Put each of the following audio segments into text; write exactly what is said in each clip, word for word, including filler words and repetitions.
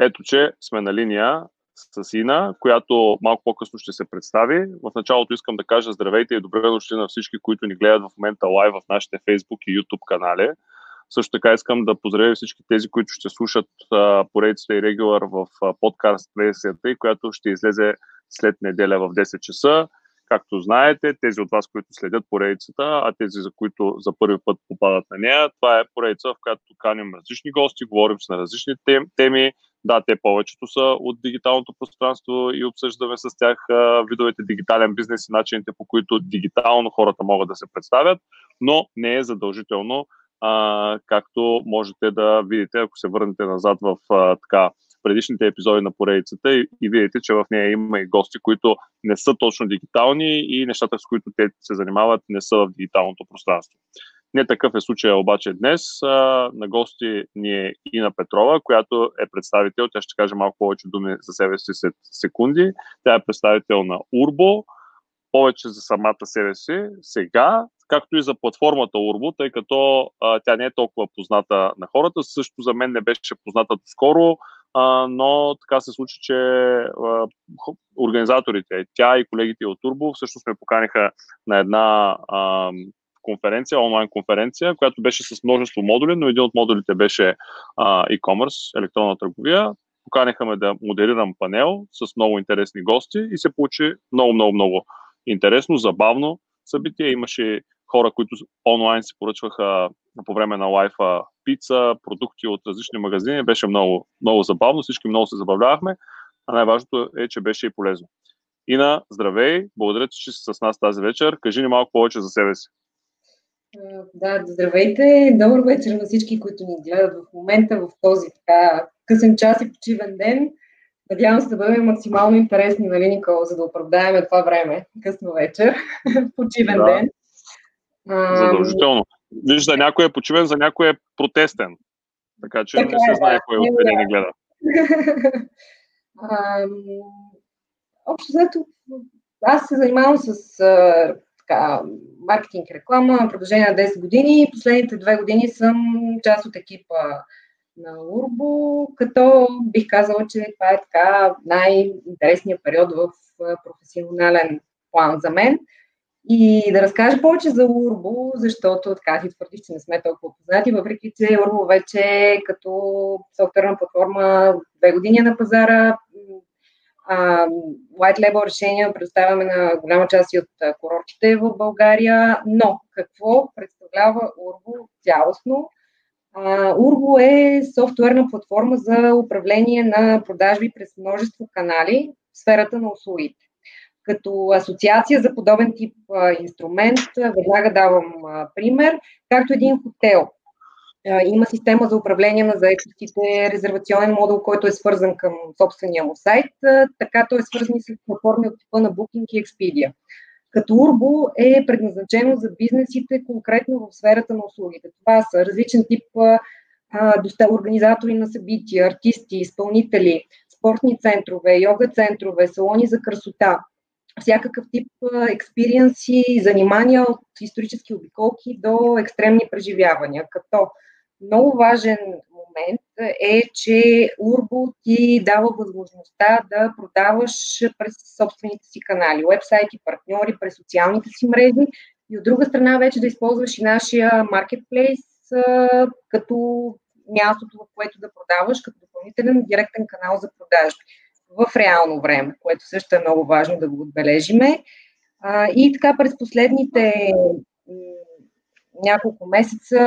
Ето, че сме на линия с Ина, която малко по-късно ще се представи. В началото искам да кажа здравейте и добре дошли на всички, които ни гледат в момента лайв в нашите Facebook и YouTube канали. Също така искам да поздравя всички тези, които ще слушат поредицата и регулар в подкаст двайсет и три, която ще излезе след неделя в десет часа. Както знаете, тези от вас, които следят поредицата, а тези, за които за първи път попадат на нея, това е поредица, в която каним различни гости, говорим с на различни теми. Да, те повечето са от дигиталното пространство и обсъждаме с тях видовете дигитален бизнес и начините, по които дигитално хората могат да се представят, но не е задължително, а, както можете да видите, ако се върнете назад в а, така предишните епизоди на поредицата и, и видите, че в нея има и гости, които не са точно дигитални и нещата, с които те се занимават, не са в дигиталното пространство. Не такъв е случая обаче днес. А, на гости ни е Ина Петрова, която е представител, тя ще каже малко повече думи за себе си след секунди. Тя е представител на Urbo, повече за самата себе си сега, както и за платформата Urbo, тъй като а, тя не е толкова позната на хората. Също за мен не беше позната доскоро, а, но така се случи, че а, организаторите, тя и колегите от Urbo всъщност ме поканиха на една а, конференция, онлайн конференция, която беше с множество модули, но един от модулите беше а, e-commerce, електронна търговия. Поканиха ме да модерирам панел с много интересни гости и се получи много, много, много интересно, забавно събитие. Имаше хора, които онлайн си поръчваха по време на лайфа пица, продукти от различни магазини. Беше много, много забавно, всички много се забавлявахме, а най-важното е, че беше и полезно. Ина, здравей! Благодаря ти, че си с нас тази вечер. Кажи ни малко повече за себе си. Да, здравейте! Добър вечер на всички, които ни гледат в момента в този така късен час и почивен ден. Надявам се да бъдем максимално интересни, нали, Никола, за да оправдаем това време. Късно вечер, почивен да. ден. Задължително. Вижда, да, някой е почивен, за някой е протестен. Така че така, не се знае да, кой е от да. ни гледа. А, общо взето, аз се занимавам с така, маркетинг и реклама на продължение на десет години. Последните две години съм част от екипа на Urbo, като бих казала, че това е така най-интересният период в професионален план за мен. И да разкажа повече за Urbo, защото така ти твърдиш, че не сме толкова познати, въпреки че Urbo вече като софтуерна платформа две години на пазара. White Label решения предоставяме на голяма част и от курортите в България, но какво представлява Urbo цялостно? Urbo е софтуерна платформа за управление на продажби през множество канали в сферата на услугите. Като асоциация за подобен тип инструмент, веднага давам пример, както един хотел. Има система за управление на заетостите, резервационен модул, който е свързан към собствения му сайт, така той е свързан и с платформи от типа на Booking и Expedia. Като Urbo е предназначено за бизнесите, конкретно в сферата на услугите. Това са различен тип а, организатори на събития, артисти, изпълнители, спортни центрове, йога центрове, салони за красота, всякакъв тип експириенси и занимания от исторически обиколки до екстремни преживявания. Като много важен момент е, че Urbo ти дава възможността да продаваш през собствените си канали, уебсайти, партньори, през социалните си мрежи и от друга страна вече да използваш и нашия Marketplace като мястото, в което да продаваш, като допълнителен директен канал за продажби в реално време, което също е много важно да го отбележиме. И така през последните няколко месеца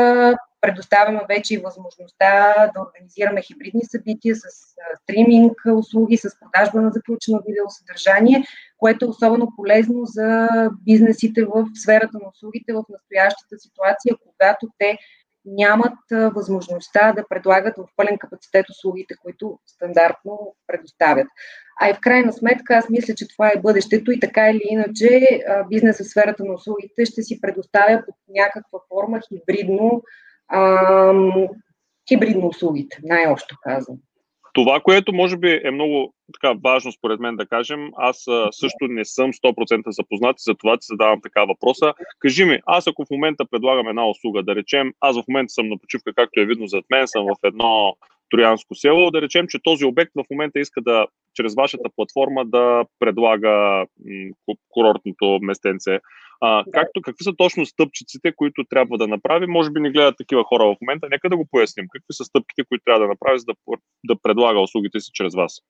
предоставяме вече и възможността да организираме хибридни събития с стриминг услуги, с продажба на заключено видеосъдържание, което е особено полезно за бизнесите в сферата на услугите в настоящата ситуация, когато те нямат възможността да предлагат в пълен капацитет услугите, които стандартно предоставят. А и в крайна сметка, аз мисля, че това е бъдещето и така или иначе бизнесът в сферата на услугите ще си предоставя под някаква форма хибридно, ам, хибридно услугите, най-общо казвам. Това, което може би е много така важно според мен да кажем, аз също не съм сто процента запознат и за това ти задавам така въпроса. Кажи ми, аз ако в момента предлагам една услуга, да речем, аз в момента съм на почивка, както е видно зад мен, съм в едно Троянско село. Да речем, че този обект в момента иска да чрез вашата платформа да предлага м, курортното местенце. А, както, какви са точно стъпчиците, които трябва да направи? Може би не гледат такива хора в момента. Нека да го поясним. Какви са стъпките, които трябва да направи, за да, да предлага услугите си чрез вас?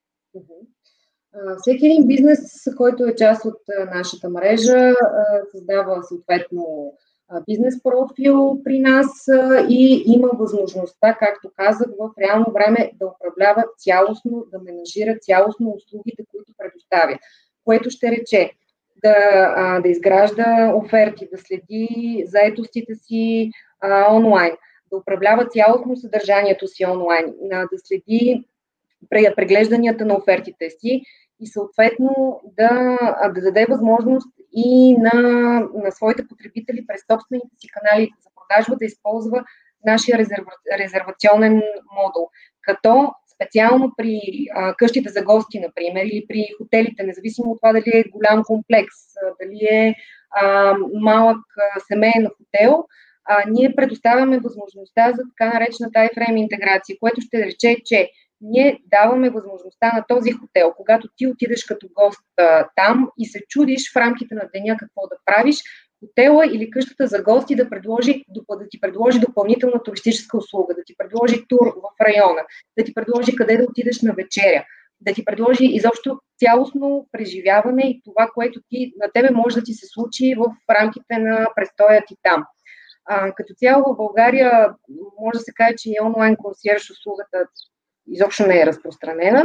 Всеки един бизнес, който е част от нашата мрежа, създава съответно бизнес профил при нас и има възможността, както казах, в реално време да управлява цялостно, да менажира цялостно услугите, които предоставя, което ще рече да, да изгражда оферти, да следи заетостите си а, онлайн, да управлява цялостно съдържанието си онлайн, да следи преглежданията на офертите си и съответно да, да даде възможност и на, на своите потребители през собствените си канали за продажба да използва нашия резерва, резервационен модул. Като специално при а, къщите за гости, например, или при хотелите, независимо от това дали е голям комплекс, дали е а, малък а, семейен хотел, а, ние предоставяме възможността за така наречена тайфрейм интеграция, което ще рече, че ние даваме възможността на този хотел, когато ти отидеш като гост а, там и се чудиш в рамките на деня какво да правиш, хотела или къщата за гости да, предложи, да ти предложи допълнителна туристическа услуга, да ти предложи тур в района, да ти предложи къде да отидеш на вечеря, да ти предложи изобщо цялостно преживяване и това, което ти, на тебе може да ти се случи в рамките на престоя ти там. А, като цяло в България може да се каже, че и онлайн консьерж услугата изобщо не е разпространена.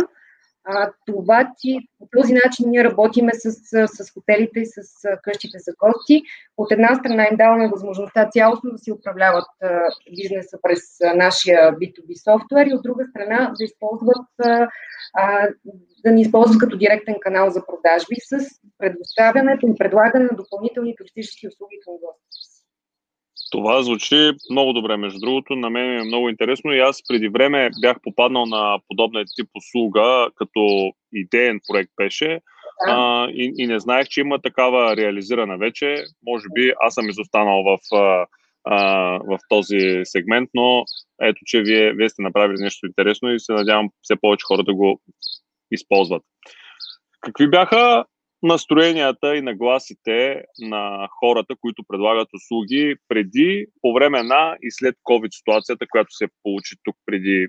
А, това ти, по този начин ние работиме с, с хотелите и с къщите за гости. От една страна им даваме възможността цялостно да си управляват а, бизнеса през а, нашия би ту би софтуер и от друга страна да използват, а, а, да ни използват като директен канал за продажби с предоставянето и предлагане на допълнителни туристически услуги към гостите. Това звучи много добре, между другото. На мен е много интересно и аз преди време бях попаднал на подобна тип услуга, като идеен проект беше а, и, и не знаех, че има такава реализирана вече. Може би аз съм изостанал в, а, в този сегмент, но ето, че вие, вие сте направили нещо интересно и се надявам все повече хора да го използват. Какви бяха настроенията и нагласите на хората, които предлагат услуги преди, по време на и след COVID ситуацията, която се получи тук преди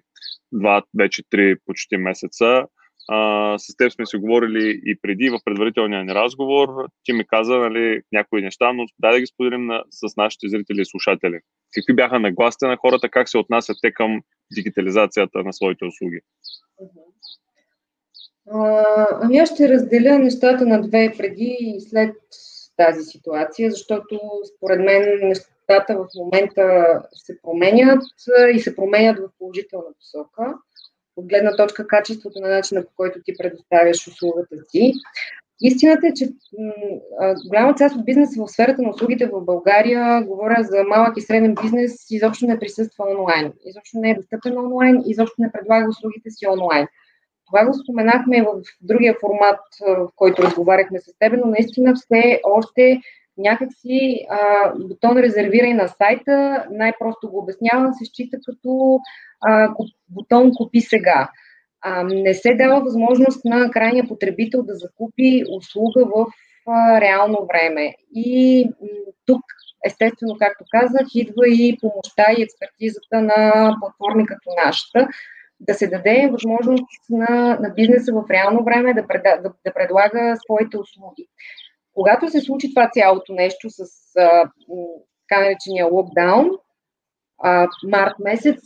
два, вече три почти месеца? А, с теб сме си говорили и преди в предварителния ни разговор. Ти ми каза, нали, някои неща, но дай да ги споделим на, с нашите зрители и слушатели. Какви бяха нагласите на хората, как се отнасят те към дигитализацията на своите услуги? Ами аз ще разделя нещата на две, преди и след тази ситуация, защото според мен нещата в момента се променят и се променят в положителна посока. От гледна точка качеството на начина, по който ти предоставяш услугата ти. Истината е, че голяма част от бизнеса в сферата на услугите в България, говоря за малък и среден бизнес, изобщо не присъства онлайн. Изобщо не е достъпен онлайн, изобщо не предлага услугите си онлайн. Това го споменахме в другия формат, в който разговаряхме с теб, но наистина все още някакси а, бутон резервирай на сайта, най-просто го обяснявам, се счита като а, бутон купи сега. А, не се дава възможност на крайния потребител да закупи услуга в а, реално време. И м- тук, естествено, както казах, идва и помощта и експертизата на платформи като нашата, да се даде възможност на, на бизнеса в реално време да, преда, да, да предлага своите услуги. Когато се случи това цялото нещо с а, така наречения локдаун, а, март месец,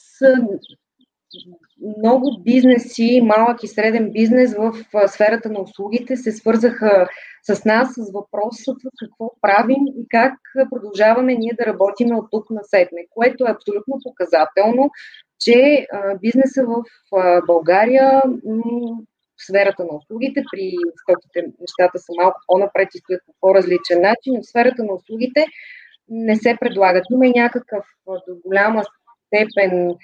много бизнеси, малък и среден бизнес в а, сферата на услугите се свързаха с нас с въпросът какво правим и как продължаваме ние да работим от тук насетне, което е абсолютно показателно, че бизнеса в България в сферата на услугите, при стоките нещата са малко по-напред и стоят по по-различен начин, но в сферата на услугите не се предлагат. Има и някакъв до голяма степен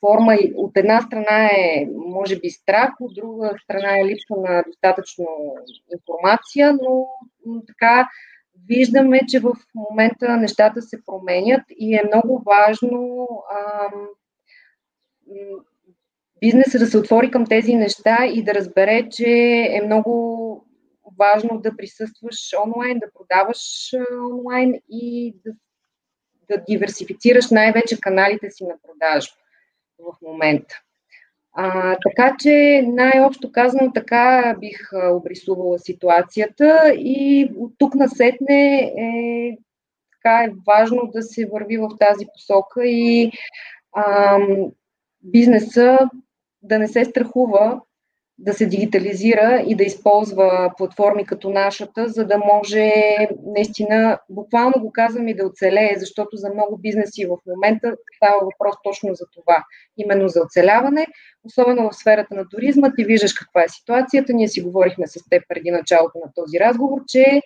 форма. От една страна е, може би, страх, от друга страна е липса на достатъчно информация, но така виждаме, че в момента нещата се променят и е много важно бизнесът да се отвори към тези неща и да разбере, че е много важно да присъстваш онлайн, да продаваш онлайн и да, да диверсифицираш най-вече каналите си на продажба в момента. А, така че най-общо казано така бих обрисувала ситуацията и от тук насетне е, така е важно да се върви в тази посока и а, бизнеса да не се страхува да се дигитализира и да използва платформи като нашата, за да може наистина, буквално го казвам, и да оцелее, защото за много бизнеси в момента става въпрос точно за това, именно за оцеляване, особено в сферата на туризма. Ти виждаш каква е ситуацията, ние си говорихме с теб преди началото на този разговор, че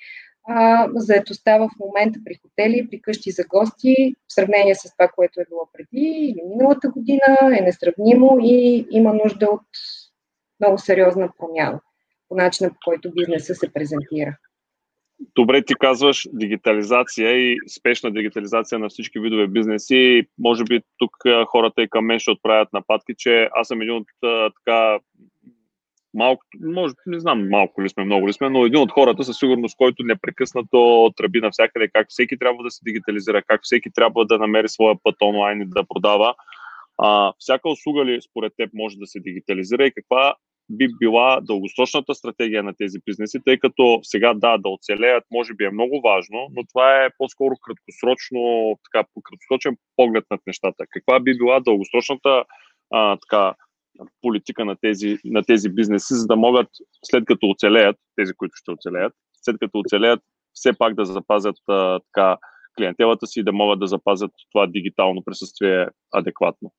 а, заетостта в момента при хотели, при къщи за гости, в сравнение с това, което е било преди или миналата година, е несравнимо и има нужда от много сериозна промяна по начина, по който бизнеса се презентира. Добре, ти казваш дигитализация и спешна дигитализация на всички видове бизнеси. Може би тук хората и към мен ще отправят нападки, че аз съм един от така малко, може, не знам малко ли сме, много ли сме, но един от хората със сигурност, който непрекъснато тръби навсякъде, как всеки трябва да се дигитализира, как всеки трябва да намери своя път онлайн и да продава. А, всяка услуга ли според теб може да се дигитализира и каква би била дългосрочната стратегия на тези бизнеси, тъй като сега да, да оцелеят може би е много важно, но това е по-скоро краткосрочно, така, краткосрочен поглед над нещата. Каква би била дългосрочната а, така, политика на тези, на тези бизнеси, за да могат след като оцелеят, тези, които ще оцелеят, след като оцелеят, все пак да запазят а, така, клиентелата си и да могат да запазят това дигитално присъствие адекватно?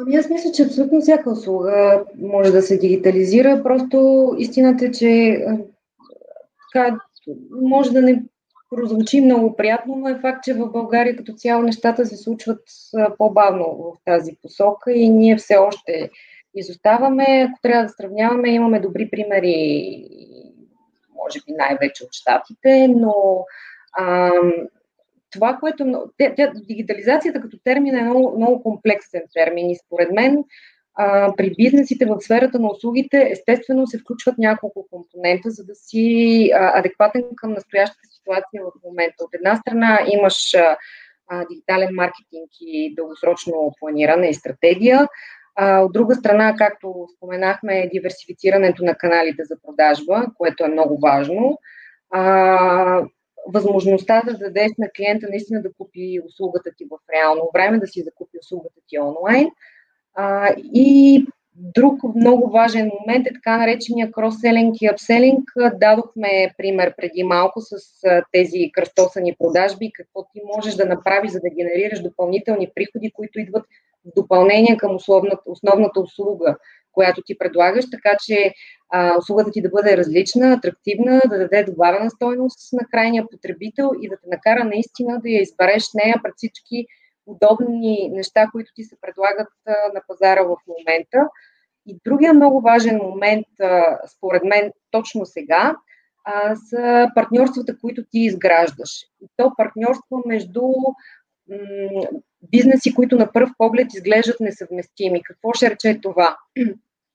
Ами аз мисля, че абсолютно всяка услуга може да се дигитализира. Просто истината е, че така, може да не прозвучи много приятно, но е факт, че в България като цяло нещата се случват по-бавно в тази посока и ние все още изоставаме. Ако трябва да сравняваме, имаме добри примери, може би най-вече от щатите, но а, това, което... Дигитализацията като термин е много, много комплексен термин и според мен а, при бизнесите в сферата на услугите естествено се включват няколко компонента, за да си а, адекватен към настоящата ситуация в момента. От една страна имаш а, а, дигитален маркетинг и дългосрочно планиране и стратегия. От друга страна, както споменахме, е диверсифицирането на каналите за продажба, което е много важно. А, възможността да дадеш на клиента наистина да купи услугата ти в реално време, да си закупи услугата ти онлайн. А, и друг много важен момент е така наречения кросселинг и апселинг. Дадохме пример преди малко с тези кръстосани продажби, какво ти можеш да направиш, за да генерираш допълнителни приходи, които идват в допълнение към основната, основната услуга, която ти предлагаш, така че а, услугата ти да бъде различна, атрактивна, да даде добавена стойност на крайния потребител и да те накара наистина да я избереш нея пред всички удобни неща, които ти се предлагат а, на пазара в момента. И другия много важен момент, а, според мен, точно сега, а, са партньорствата, които ти изграждаш. И то партньорство между м- бизнеси, които на пръв поглед изглеждат несъвместими. Какво ще рече това?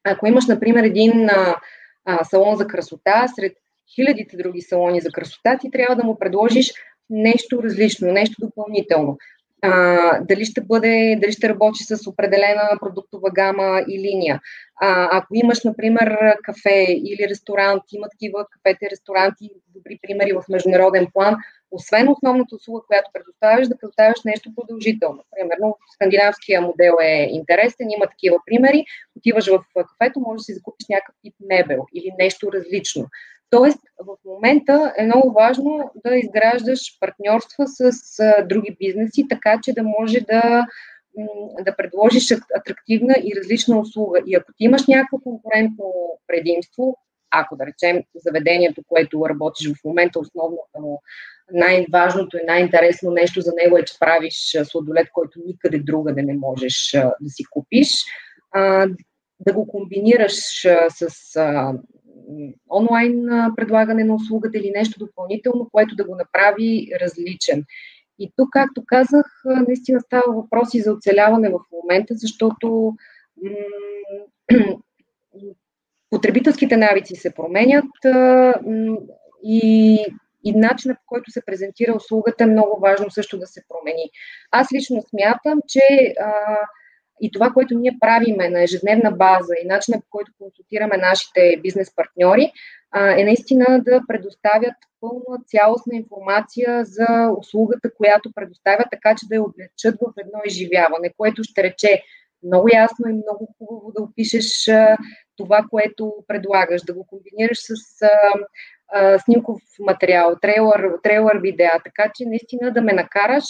Ако имаш, например, един а, а, салон за красота, сред хилядите други салони за красота, ти трябва да му предложиш нещо различно, нещо допълнително. А, дали ще бъде, дали ще работи с определена продуктова гама и линия. А, ако имаш, например, кафе или ресторант, има такива кафета и ресторанти, добри примери в международен план, освен основната услуга, която предоставяш, да предоставяш нещо продължително. Примерно, скандинавския модел е интересен, има такива примери. Отиваш в кафето, можеш да си закупиш някакъв тип мебел или нещо различно. Тоест, в момента е много важно да изграждаш партньорства с други бизнеси, така че да може да, да предложиш атрактивна и различна услуга. И ако ти имаш някакво конкурентно предимство, ако да речем заведението, което работиш в момента, основното, най-важното и най-интересно нещо за него е, че правиш сладолет, който никъде другаде не можеш да си купиш, да го комбинираш с онлайн предлагане на услугата или нещо допълнително, което да го направи различен. И тук, както казах, наистина става въпрос и за оцеляване в момента, защото м- потребителските навици се променят м- и, и начинът, по който се презентира услугата, е много важно също да се промени. Аз лично смятам, че а, и това, което ние правиме на ежедневна база и начинът, по който консултираме нашите бизнес партньори, е наистина да предоставят пълна цялостна информация за услугата, която предоставят, така че да я облечат в едно изживяване, което ще рече много ясно и много хубаво да опишеш това, което предлагаш, да го комбинираш с а, а, снимков материал, трейлър, трейлър видеа, така че наистина да ме накараш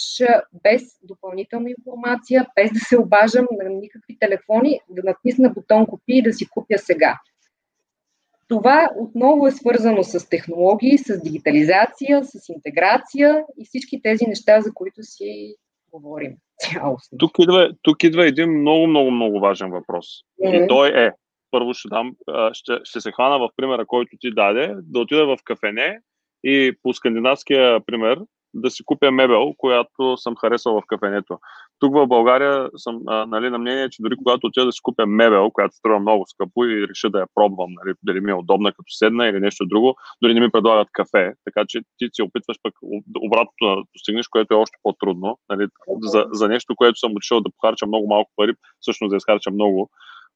без допълнителна информация, без да се обажам на никакви телефони, да натисна бутон купи и да си купя сега. Това отново е свързано с технологии, с дигитализация, с интеграция и всички тези неща, за които си говорим цялостно. Тук идва, тук идва един много, много, много важен въпрос. Mm-hmm. И той е, първо ще дам, ще, ще се хвана в примера, който ти даде, да отида в кафене и по скандинавския пример да си купя мебел, която съм харесал в кафенето. Тук в България съм а, нали, на мнение, че дори когато отида да си купя мебел, която струва много скъпо и реша да я пробвам, нали, дали ми е удобна като седна или нещо друго, дори не ми предлагат кафе, така че ти се опитваш пък обратното да достигнеш, което е още по-трудно. Нали, за, за нещо, което съм отишъл да похарча много малко пари, всъщност да изхарча много.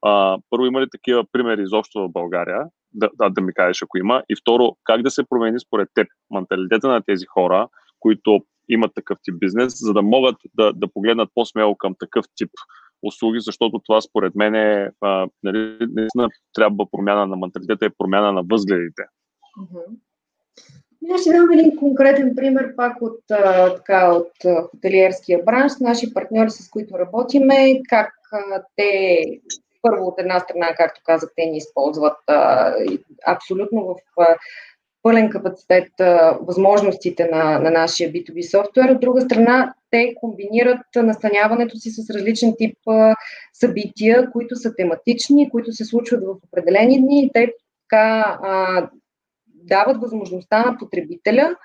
А, първо, има ли такива примери изобщо в България? Да, да, да ми кажеш, ако има. И второ, как да се промени според теб менталитета на тези хора, които имат такъв тип бизнес, за да могат да, да погледнат по-смело към такъв тип услуги, защото това според мен е, а, нали, наистина трябва промяна на менталитета и промяна на възгледите. Uh-huh. Ще дам един конкретен пример пак от, а, така, от а, хотелиерския бранш, наши партньори, с които работиме, как а, те... Първо, от една страна, както казах, те ни използват а, абсолютно в а, пълен капацитет а, възможностите на, на нашия би ту би софтуер. От друга страна, те комбинират настаняването си с различен тип а, събития, които са тематични, които се случват в определени дни и те така а, дават възможността на потребителя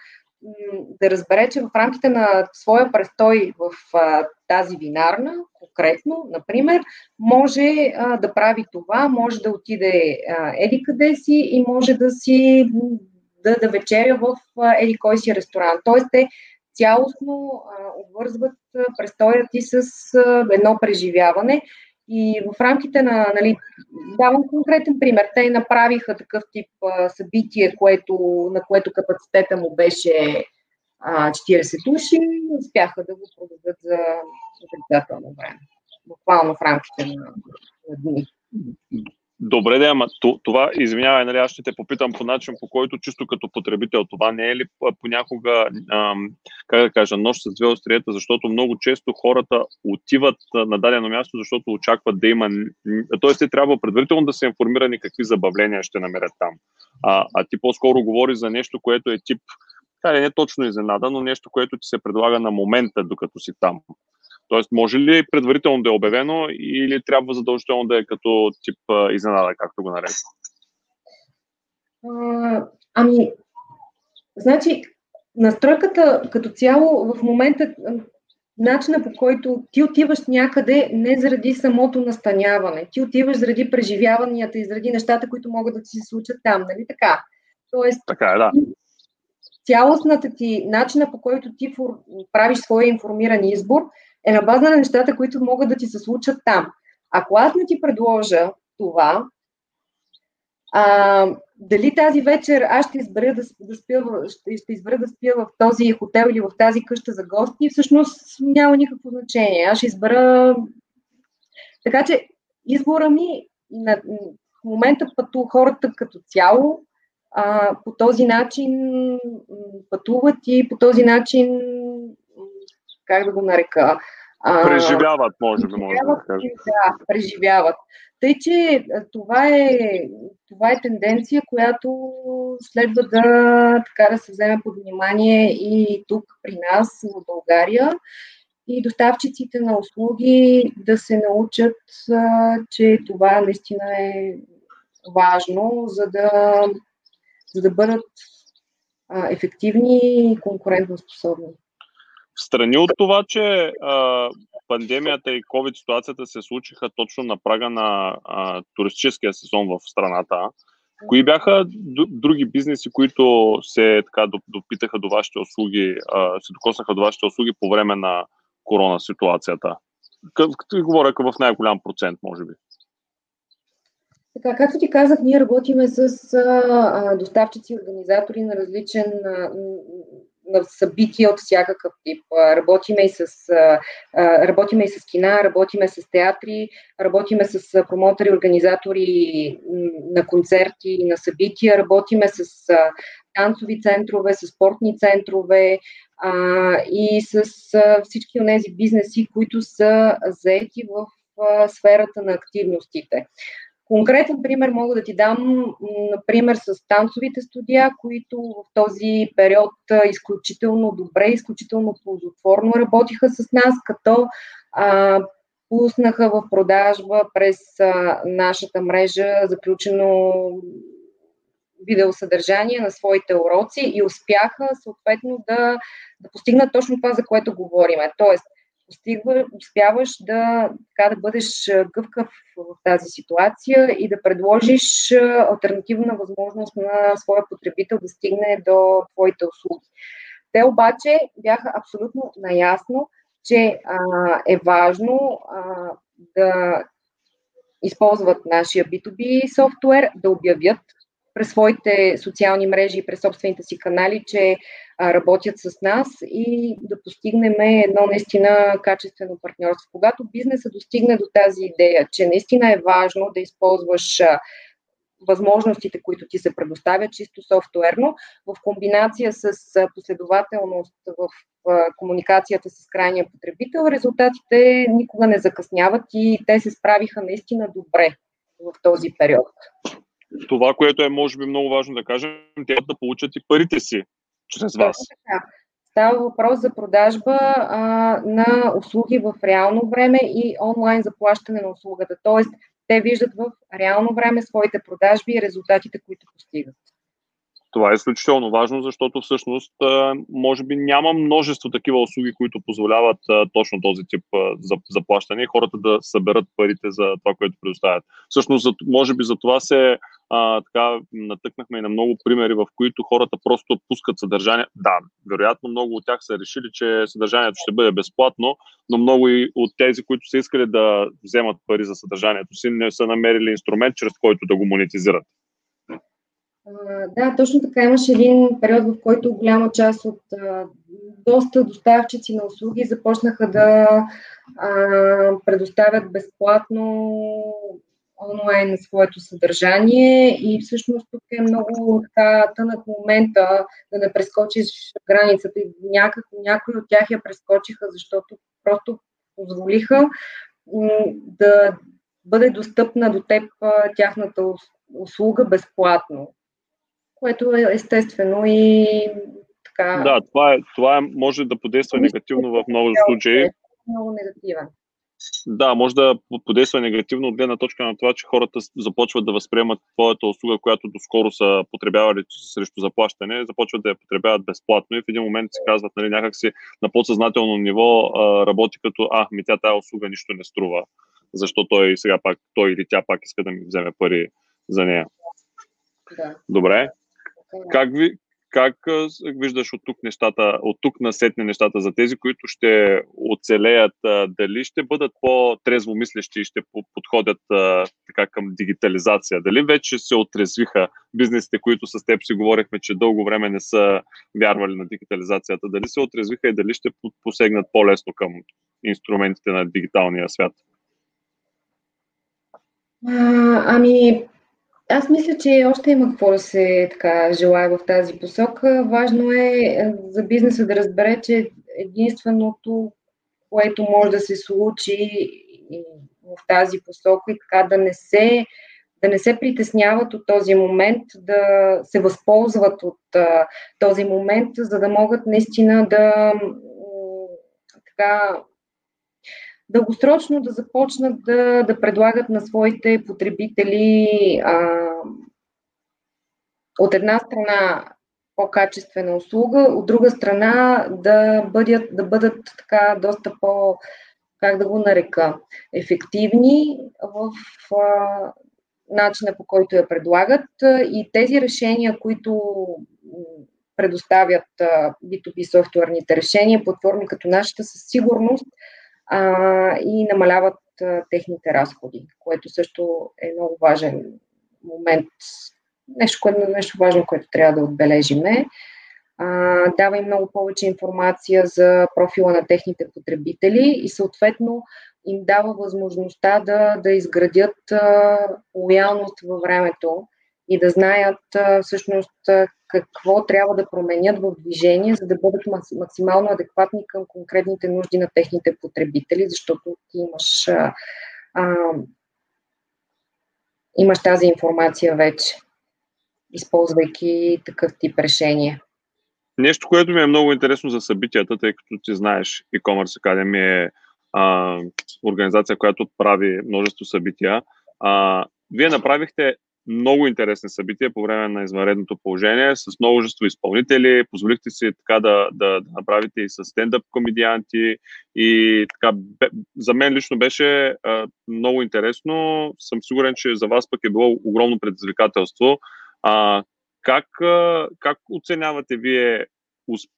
да разбере, че в рамките на своя престой в а, тази винарна, конкретно, например, може а, да прави това, може да отиде а, еди къде си и може да си да, да вечеря в а, еди кой си ресторант. Тоест, те цялостно а, обвързват а, престоят и с а, едно преживяване. И в рамките на, нали, давам конкретен пример, те направиха такъв тип а, събитие, което, на което капацитета му беше а, четирийсет души, успяха да го продадат за отрицателно време, буквално в рамките на, на дни. Добре, да, ама това, извинявай, нали, аз ще те попитам по начин, по който чисто като потребител, това не е ли понякога, ам, как да кажа, нож с две остриета, защото много често хората отиват на дадено място, защото очакват да има, т.е. те трябва предварително да са информирани какви забавления ще намерят там. А, а ти по-скоро говориш за нещо, което е тип, да, не точно изненада, но нещо, което ти се предлага на момента, докато си там. Тоест, може ли предварително да е обявено или трябва задължително да е като тип а, изненада, както го наречем? Ами, значи, настройката като цяло в момента, начина по който ти отиваш някъде не заради самото настаняване, ти отиваш заради преживяванията и заради нещата, които могат да ти се случат там, нали така? Тоест, така е, да. Цялостната ти, начина по който ти правиш своя информиран избор, е на база на нещата, които могат да ти се случат там. Ако аз не ти предложа това, а, дали тази вечер аз ще избера да, да спя, ще избера да спя в този хотел или в тази къща за гости, всъщност няма никакво значение. Аз ще избера... Така че избора ми на, в момента пътува хората като цяло, а, по този начин пътуват и по този начин... как да го нарека? Преживяват, може да може да кажа. Да, преживяват. Тъй, че това е, това е тенденция, която следва да, така, да се вземе под внимание и тук при нас, в България. И доставчиците на услуги да се научат, че това наистина е важно, за да, за да бъдат ефективни и конкурентоспособни. Встрани от това, че а, пандемията и COVID ситуацията се случиха точно на прага на а, туристическия сезон в страната, кои бяха д- други бизнеси, които се така допитаха до вашите услуги, а, се докоснаха до вашите услуги по време на корона ситуацията? Като ви говоря в най-голям процент, може би. Така, както ти казах, ние работиме с а, доставчици и организатори на различен а, на събития от всякакъв тип. Работиме и с, а, работиме и с кина, работиме с театри, работиме с промотори, организатори на концерти, на събития, работиме с а, танцови центрове, с спортни центрове а, и с а, всички от тези бизнеси, които са заети в а, сферата на активностите. Конкретен пример мога да ти дам, например, с танцовите студия, които в този период изключително добре, изключително ползотворно работиха с нас, като а, пуснаха в продажба през а, нашата мрежа заключено видеосъдържание на своите уроци и успяха съответно да, да постигнат точно това, за което говорим. Тоест, Постигва, успяваш да, така, да бъдеш гъвкав в тази ситуация и да предложиш алтернативна възможност на своя потребител да стигне до твоите услуги. Те обаче бяха абсолютно наясно, че а, е важно а, да използват нашия би ту би софтуер, да обявят през своите социални мрежи и през собствените си канали, че а, работят с нас и да постигнем едно наистина качествено партньорство. Когато бизнесът достигне до тази идея, че наистина е важно да използваш а, възможностите, които ти се предоставят чисто софтуерно, в комбинация с а, последователност в а, комуникацията с крайния потребител, резултатите никога не закъсняват и те се справиха наистина добре в този период. Това, което е, може би, много важно да кажем, те да получат и парите си чрез вас. Така. Става въпрос за продажба а, на услуги в реално време и онлайн заплащане на услугата. Тоест, те виждат в реално време своите продажби и резултатите, които постигат. Това е изключително важно, защото всъщност, може би, няма множество такива услуги, които позволяват точно този тип заплащане и хората да съберат парите за това, което предоставят. Всъщност, може би за това се а, така, натъкнахме и на много примери, в които хората просто пускат съдържание. Да, вероятно много от тях са решили, че съдържанието ще бъде безплатно, но много и от тези, които са искали да вземат пари за съдържанието си, не са намерили инструмент, чрез който да го монетизират. Да, точно така. Имаше един период, в който голяма част от а, доста доставчици на услуги започнаха да а, предоставят безплатно онлайн своето съдържание и всъщност тук е много така тънък момента да не прескочиш границата и някак, някои от тях я прескочиха, защото просто позволиха м- да бъде достъпна до теб а, тяхната услуга безплатно, което е естествено и така... Да, това, е, това е, може да подейства негативно в много случаи. Много негативно. Да, може да подейства негативно от гледна точка на това, че хората започват да възприемат твоята услуга, която доскоро са потребявали срещу заплащане, започват да я потребяват безплатно и в един момент си казват, нали, някакси на подсъзнателно ниво а, работи като, а, ми тя тая услуга нищо не струва, защо той сега пак, той или тя пак иска да ми вземе пари за нея. Да. Добре. Как, ви, как виждаш от тук нещата, от тук насетне нещата за тези, които ще оцелеят, дали ще бъдат по-трезво мислещи и ще подходят така към дигитализация? Дали вече се отрезвиха бизнесите, които с теб си говорихме, че дълго време не са вярвали на дигитализацията? Дали се отрезвиха и дали ще посегнат по-лесно към инструментите на дигиталния свят? А, ами... Аз мисля, че още има какво да се така желая в тази посока. Важно е за бизнеса да разбере, че единственото, което може да се случи в тази посока и така да не се, да не се притесняват от този момент, да се възползват от а, този момент, за да могат наистина да така... дългосрочно да започнат да, да предлагат на своите потребители а, от една страна по-качествена услуга, от друга страна да бъдат, да бъдат така доста по, как да го нарека, ефективни в а, начина, по който я предлагат, и тези решения, които предоставят би ту би софтуерните решения, платформи като нашата, със сигурност а, и намаляват а, техните разходи, което също е много важен момент. Нещо, нещо важно, което трябва да отбележиме. А, дава им много повече информация за профила на техните потребители и съответно им дава възможността да, да изградят а, лоялност във времето и да знаят а, всъщност какво трябва да променят в движение, за да бъдат максимално адекватни към конкретните нужди на техните потребители, защото ти имаш, а, а, имаш тази информация вече, използвайки такъв тип решение. Нещо, което ми е много интересно за събитията, тъй като ти знаеш, e-commerce Academy е а, организация, която прави множество събития. А, вие направихте много интересни събития по време на извънредното положение, с множество изпълнители, позволихте си така да, да, да направите и с стендъп комедианти и така, бе, за мен лично беше а, много интересно. Съм сигурен, че за вас пък е било огромно предизвикателство. А, как, как оценявате вие, усп...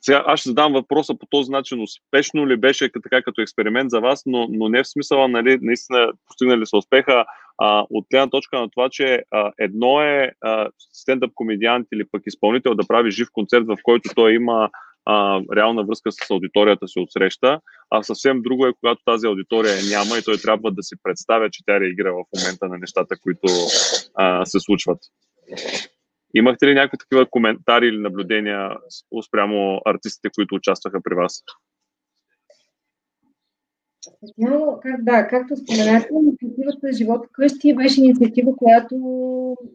сега аз ще задам въпроса по този начин, успешно ли беше така като експеримент за вас, но, но не в смисъла, нали, наистина постигнали са успеха а, от гледна точка на това, че а, едно е а, стендъп комедиант или пък изпълнител да прави жив концерт, в който той има а, реална връзка с аудиторията си отсреща, а съвсем друго е, когато тази аудитория няма и той трябва да си представя, че тя реагира в момента на нещата, които а, се случват. Имахте ли някакви такива коментари или наблюдения спрямо артистите, които участваха при вас? Да, както споменахте, инициативата "Живот вкъщи" беше инициатива, която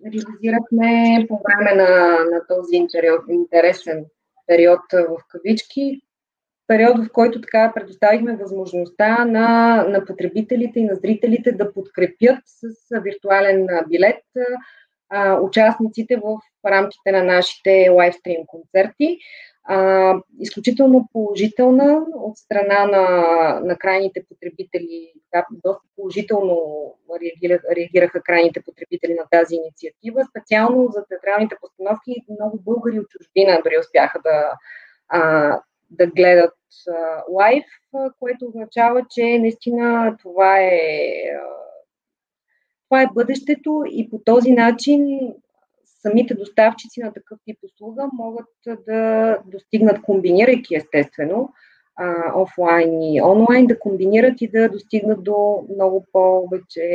реализирахме по време на, на този интересен период в кавички. Период, в който така предоставихме възможността на, на потребителите и на зрителите да подкрепят с виртуален билет а, участниците в рамките на нашите лайвстрим концерти. А, изключително положителна от страна на, на крайните потребители, така, доста положително реагираха крайните потребители на тази инициатива. Специално за театралните постановки много българи от чужбина дори успяха да а, да гледат лайв, което означава, че наистина това е, това е бъдещето и по този начин самите доставчици на такъв тип услуга могат да достигнат, комбинирайки естествено офлайн и онлайн, да комбинират и да достигнат до много повече,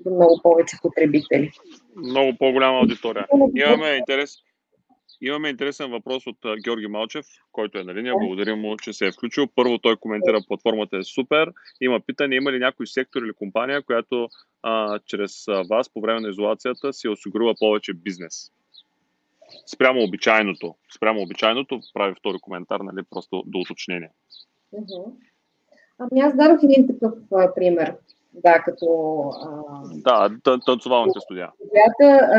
до много повече потребители. Много по-голяма аудитория. Имаме интерес. Имаме интересен въпрос от Георги Малчев, който е на линия. Благодарим му, че се е включил. Първо той коментира, платформата е супер. Има питане, има ли някой сектор или компания, която а, чрез вас по време на изолацията си осигурила повече бизнес? Спрямо обичайното. Спрямо обичайното прави втори коментар, нали, просто до уточнение. Uh-huh. Ами аз дадох един такъв а, пример. Да, като а, да, танцовалните студия.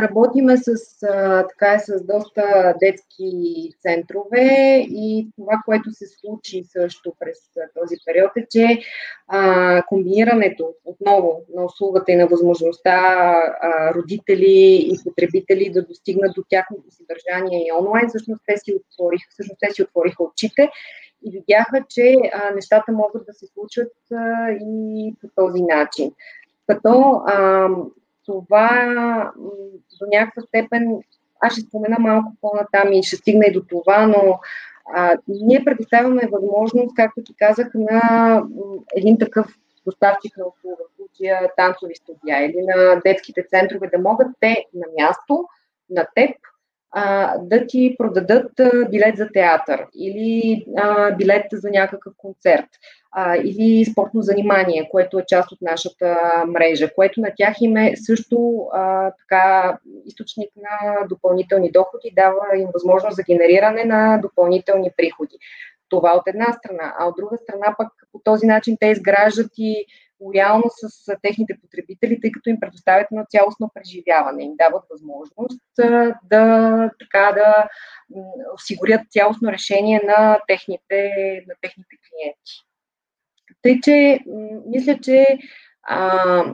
Работиме с, а, така е, с доста детски центрове и това, което се случи също през този период е, че а, комбинирането отново на услугата и на възможността а, родители и потребители да достигнат до тяхното съдържание и онлайн, всъщност те си отвориха, всъщност те си отвориха очите и видяха, че а, нещата могат да се случат а, и по този начин. Като а, това до някаква степен, аз ще спомена малко по-натам и ще стигна и до това, но а, ние предоставяме възможност, както ти казах, на един такъв доставчик на услуга, в случая танцови студия или на детските центрове, да могат те на място, на теб, да ти продадат билет за театър или а, билет за някакъв концерт а, или спортно занимание, което е част от нашата мрежа, което на тях им е също а, така източник на допълнителни доходи, дава им възможност за генериране на допълнителни приходи. Това от една страна, а от друга страна пък по този начин те изграждат и лоялно с техните потребители, тъй като им предоставят едно цялостно преживяване, им дават възможност да, така, да осигурят цялостно решение на техните, на техните клиенти. Тъй че, мисля, че а,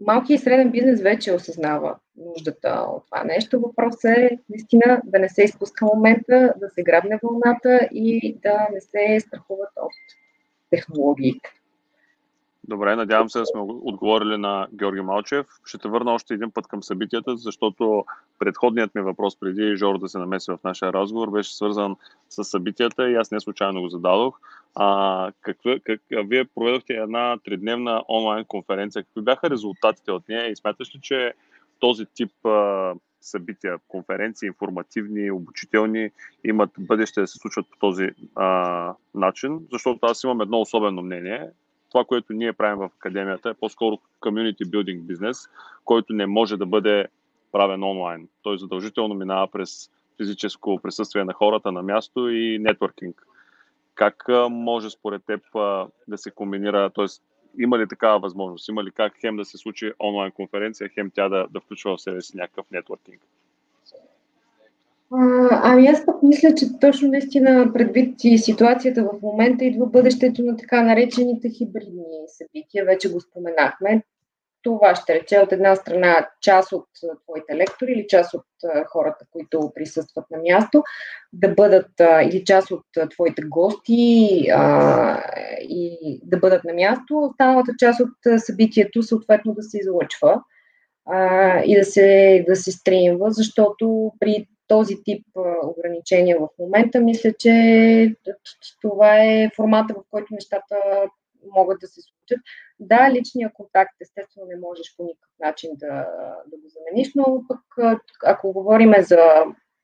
малкият и среден бизнес вече осъзнава нуждата от това нещо. Въпросът е наистина да не се изпуска момента, да се грабне вълната и да не се страхуват от технологиите. Добре, надявам се да сме отговорили на Георги Малчев. Ще те върна още един път към събитията, защото предходният ми въпрос преди Жоро да се намеси в нашия разговор беше свързан с събитията и аз не случайно го зададох. А, какви, как, вие проведохте една тридневна онлайн конференция. Какви бяха резултатите от нея и смяташ ли, че този тип а, събития, конференции, информативни, обучителни, имат бъдеще да се случват по този а, начин? Защото аз имам едно особено мнение. Това, което ние правим в академията, е по-скоро community building бизнес, който не може да бъде правен онлайн. Той задължително минава през физическо присъствие на хората на място и нетворкинг. Как може според теб да се комбинира, т.е. има ли такава възможност, има ли как хем да се случи онлайн конференция, хем тя да, да включва в себе си някакъв нетворкинг? А, ами аз пък мисля, че точно наистина предвид и ситуацията в момента идва бъдещето на така наречените хибридни събития, вече го споменахме. Това ще рече от една страна част от твоите лектори или част от хората, които присъстват на място, да бъдат или част от твоите гости а, и да бъдат на място, останалата част от събитието съответно да се излъчва а, и да се, да се стримва, защото при този тип ограничения в момента, мисля, че това е формата, в който нещата могат да се случат. Да, личният контакт, естествено, не можеш по никакъв начин да, да го замениш, но пък, ако говорим за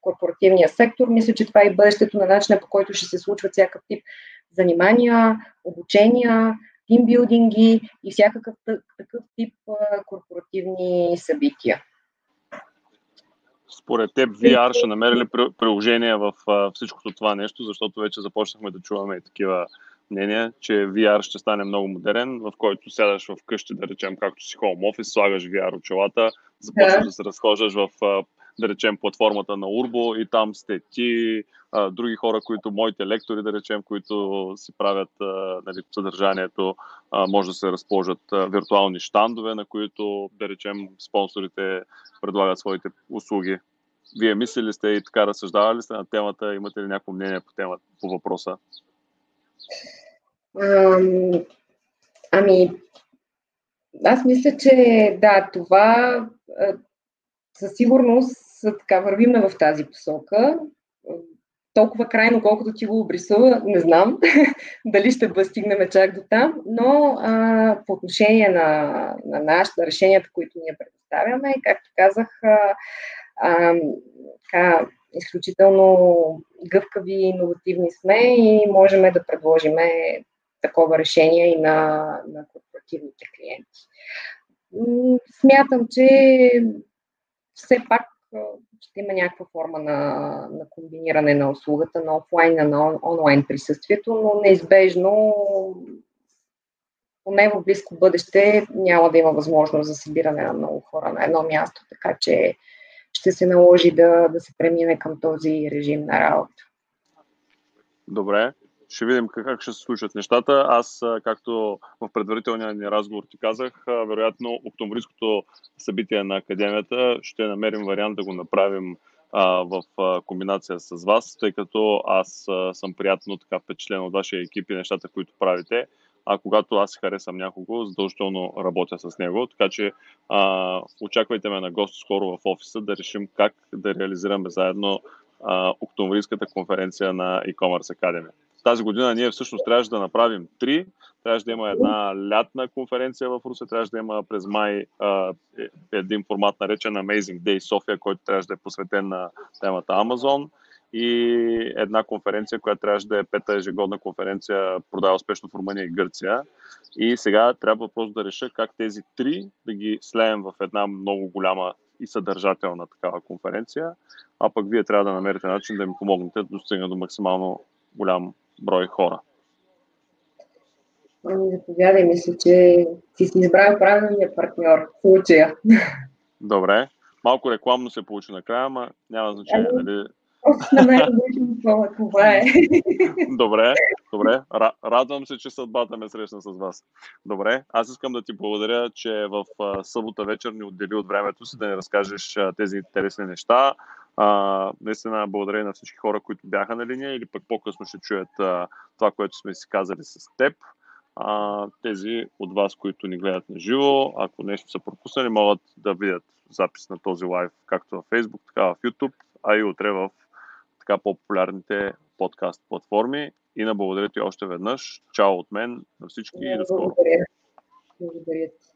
корпоративния сектор, мисля, че това е бъдещето на начина, по който ще се случва всякакъв тип занимания, обучения, тимбилдинги и всякакъв такъв тип корпоративни събития. Според теб, ви ар ще намери ли приложение в всичкото това нещо, защото вече започнахме да чуваме и такива мнения, че ви ар ще стане много модерен, в който сядаш в къщи, да речем, както си home office, слагаш ви ар очилата, започваш да, да се разхождаш в, да речем, платформата на Urbo и там сте ти, други хора, които моите лектори, да речем, които си правят, нали, съдържанието, може да се разположат виртуални щандове, на които, да речем, спонсорите предлагат своите услуги. Вие мислили сте и така разсъждавали сте на темата, имате ли някакво мнение по темата, по въпроса? Ам, ами, аз мисля, че да, това със сигурност така вървим в тази посока. Толкова крайно, колкото ти го обрисува, не знам дали ще стигнем чак до там, но а, по отношение на, на нашите решенията, които ние предоставяме, както казах, а, а, така, изключително гъвкави и иновативни сме и можем да предложим такова решение и на, на корпоративните клиенти. Смятам, че все пак ще има някаква форма на, на комбиниране на услугата, на офлайн, на онлайн присъствието, но неизбежно, поне в близко бъдеще, няма да има възможност за събиране на много хора на едно място, така че ще се наложи да, да се премине към този режим на работа. Добре, ще видим как ще се случат нещата. Аз, както в предварителния ни разговор ти казах, вероятно октомврийското събитие на академията ще намерим вариант да го направим а, в а, комбинация с вас, тъй като аз а, съм приятно така впечатлен от вашия екип и нещата, които правите. А когато аз харесам някого, задължително работя с него, така че а, очаквайте ме на гост скоро в офиса да решим как да реализираме заедно а, октомврийската конференция на e-commerce Academy. Тази година ние всъщност трябваше да направим три, трябваше да има една лятна конференция в Русе, трябваше да има през май а, един формат наречен Amazing Day Sofia, който трябваше да е посветен на темата Amazon. И една конференция, която трябваше да е пета ежегодна конференция "Продава успешно в Румъния и Гърция". И сега трябва просто да реша как тези три да ги слеем в една много голяма и съдържателна такава конференция, а пък вие трябва да намерите начин да ми помогнете да достигна до максимално голям брой хора. Заповядай, мисля, че ти си избрал правилния партньор в случая. Добре. Малко рекламно се получи накрая, ама няма значение. Ами, дали... на мен това, това е. Добре, добре. Радвам се, че съдбата ме срещна с вас. Добре, аз искам да ти благодаря, че в събота вечер ни отдели от времето си да ни разкажеш тези интересни неща. А, наистина благодаря на всички хора, които бяха на линия или пък по-късно ще чуят а, това, което сме си казали с теб. А, тези от вас, които ни гледат на живо, ако нещо са пропуснали, могат да видят запис на този лайв както във Facebook, така в YouTube, а и утре в така по-популярните подкаст платформи. И на благодаря ти още веднъж. Чао от мен на всички и до скоро. Благодаря. Благодаря.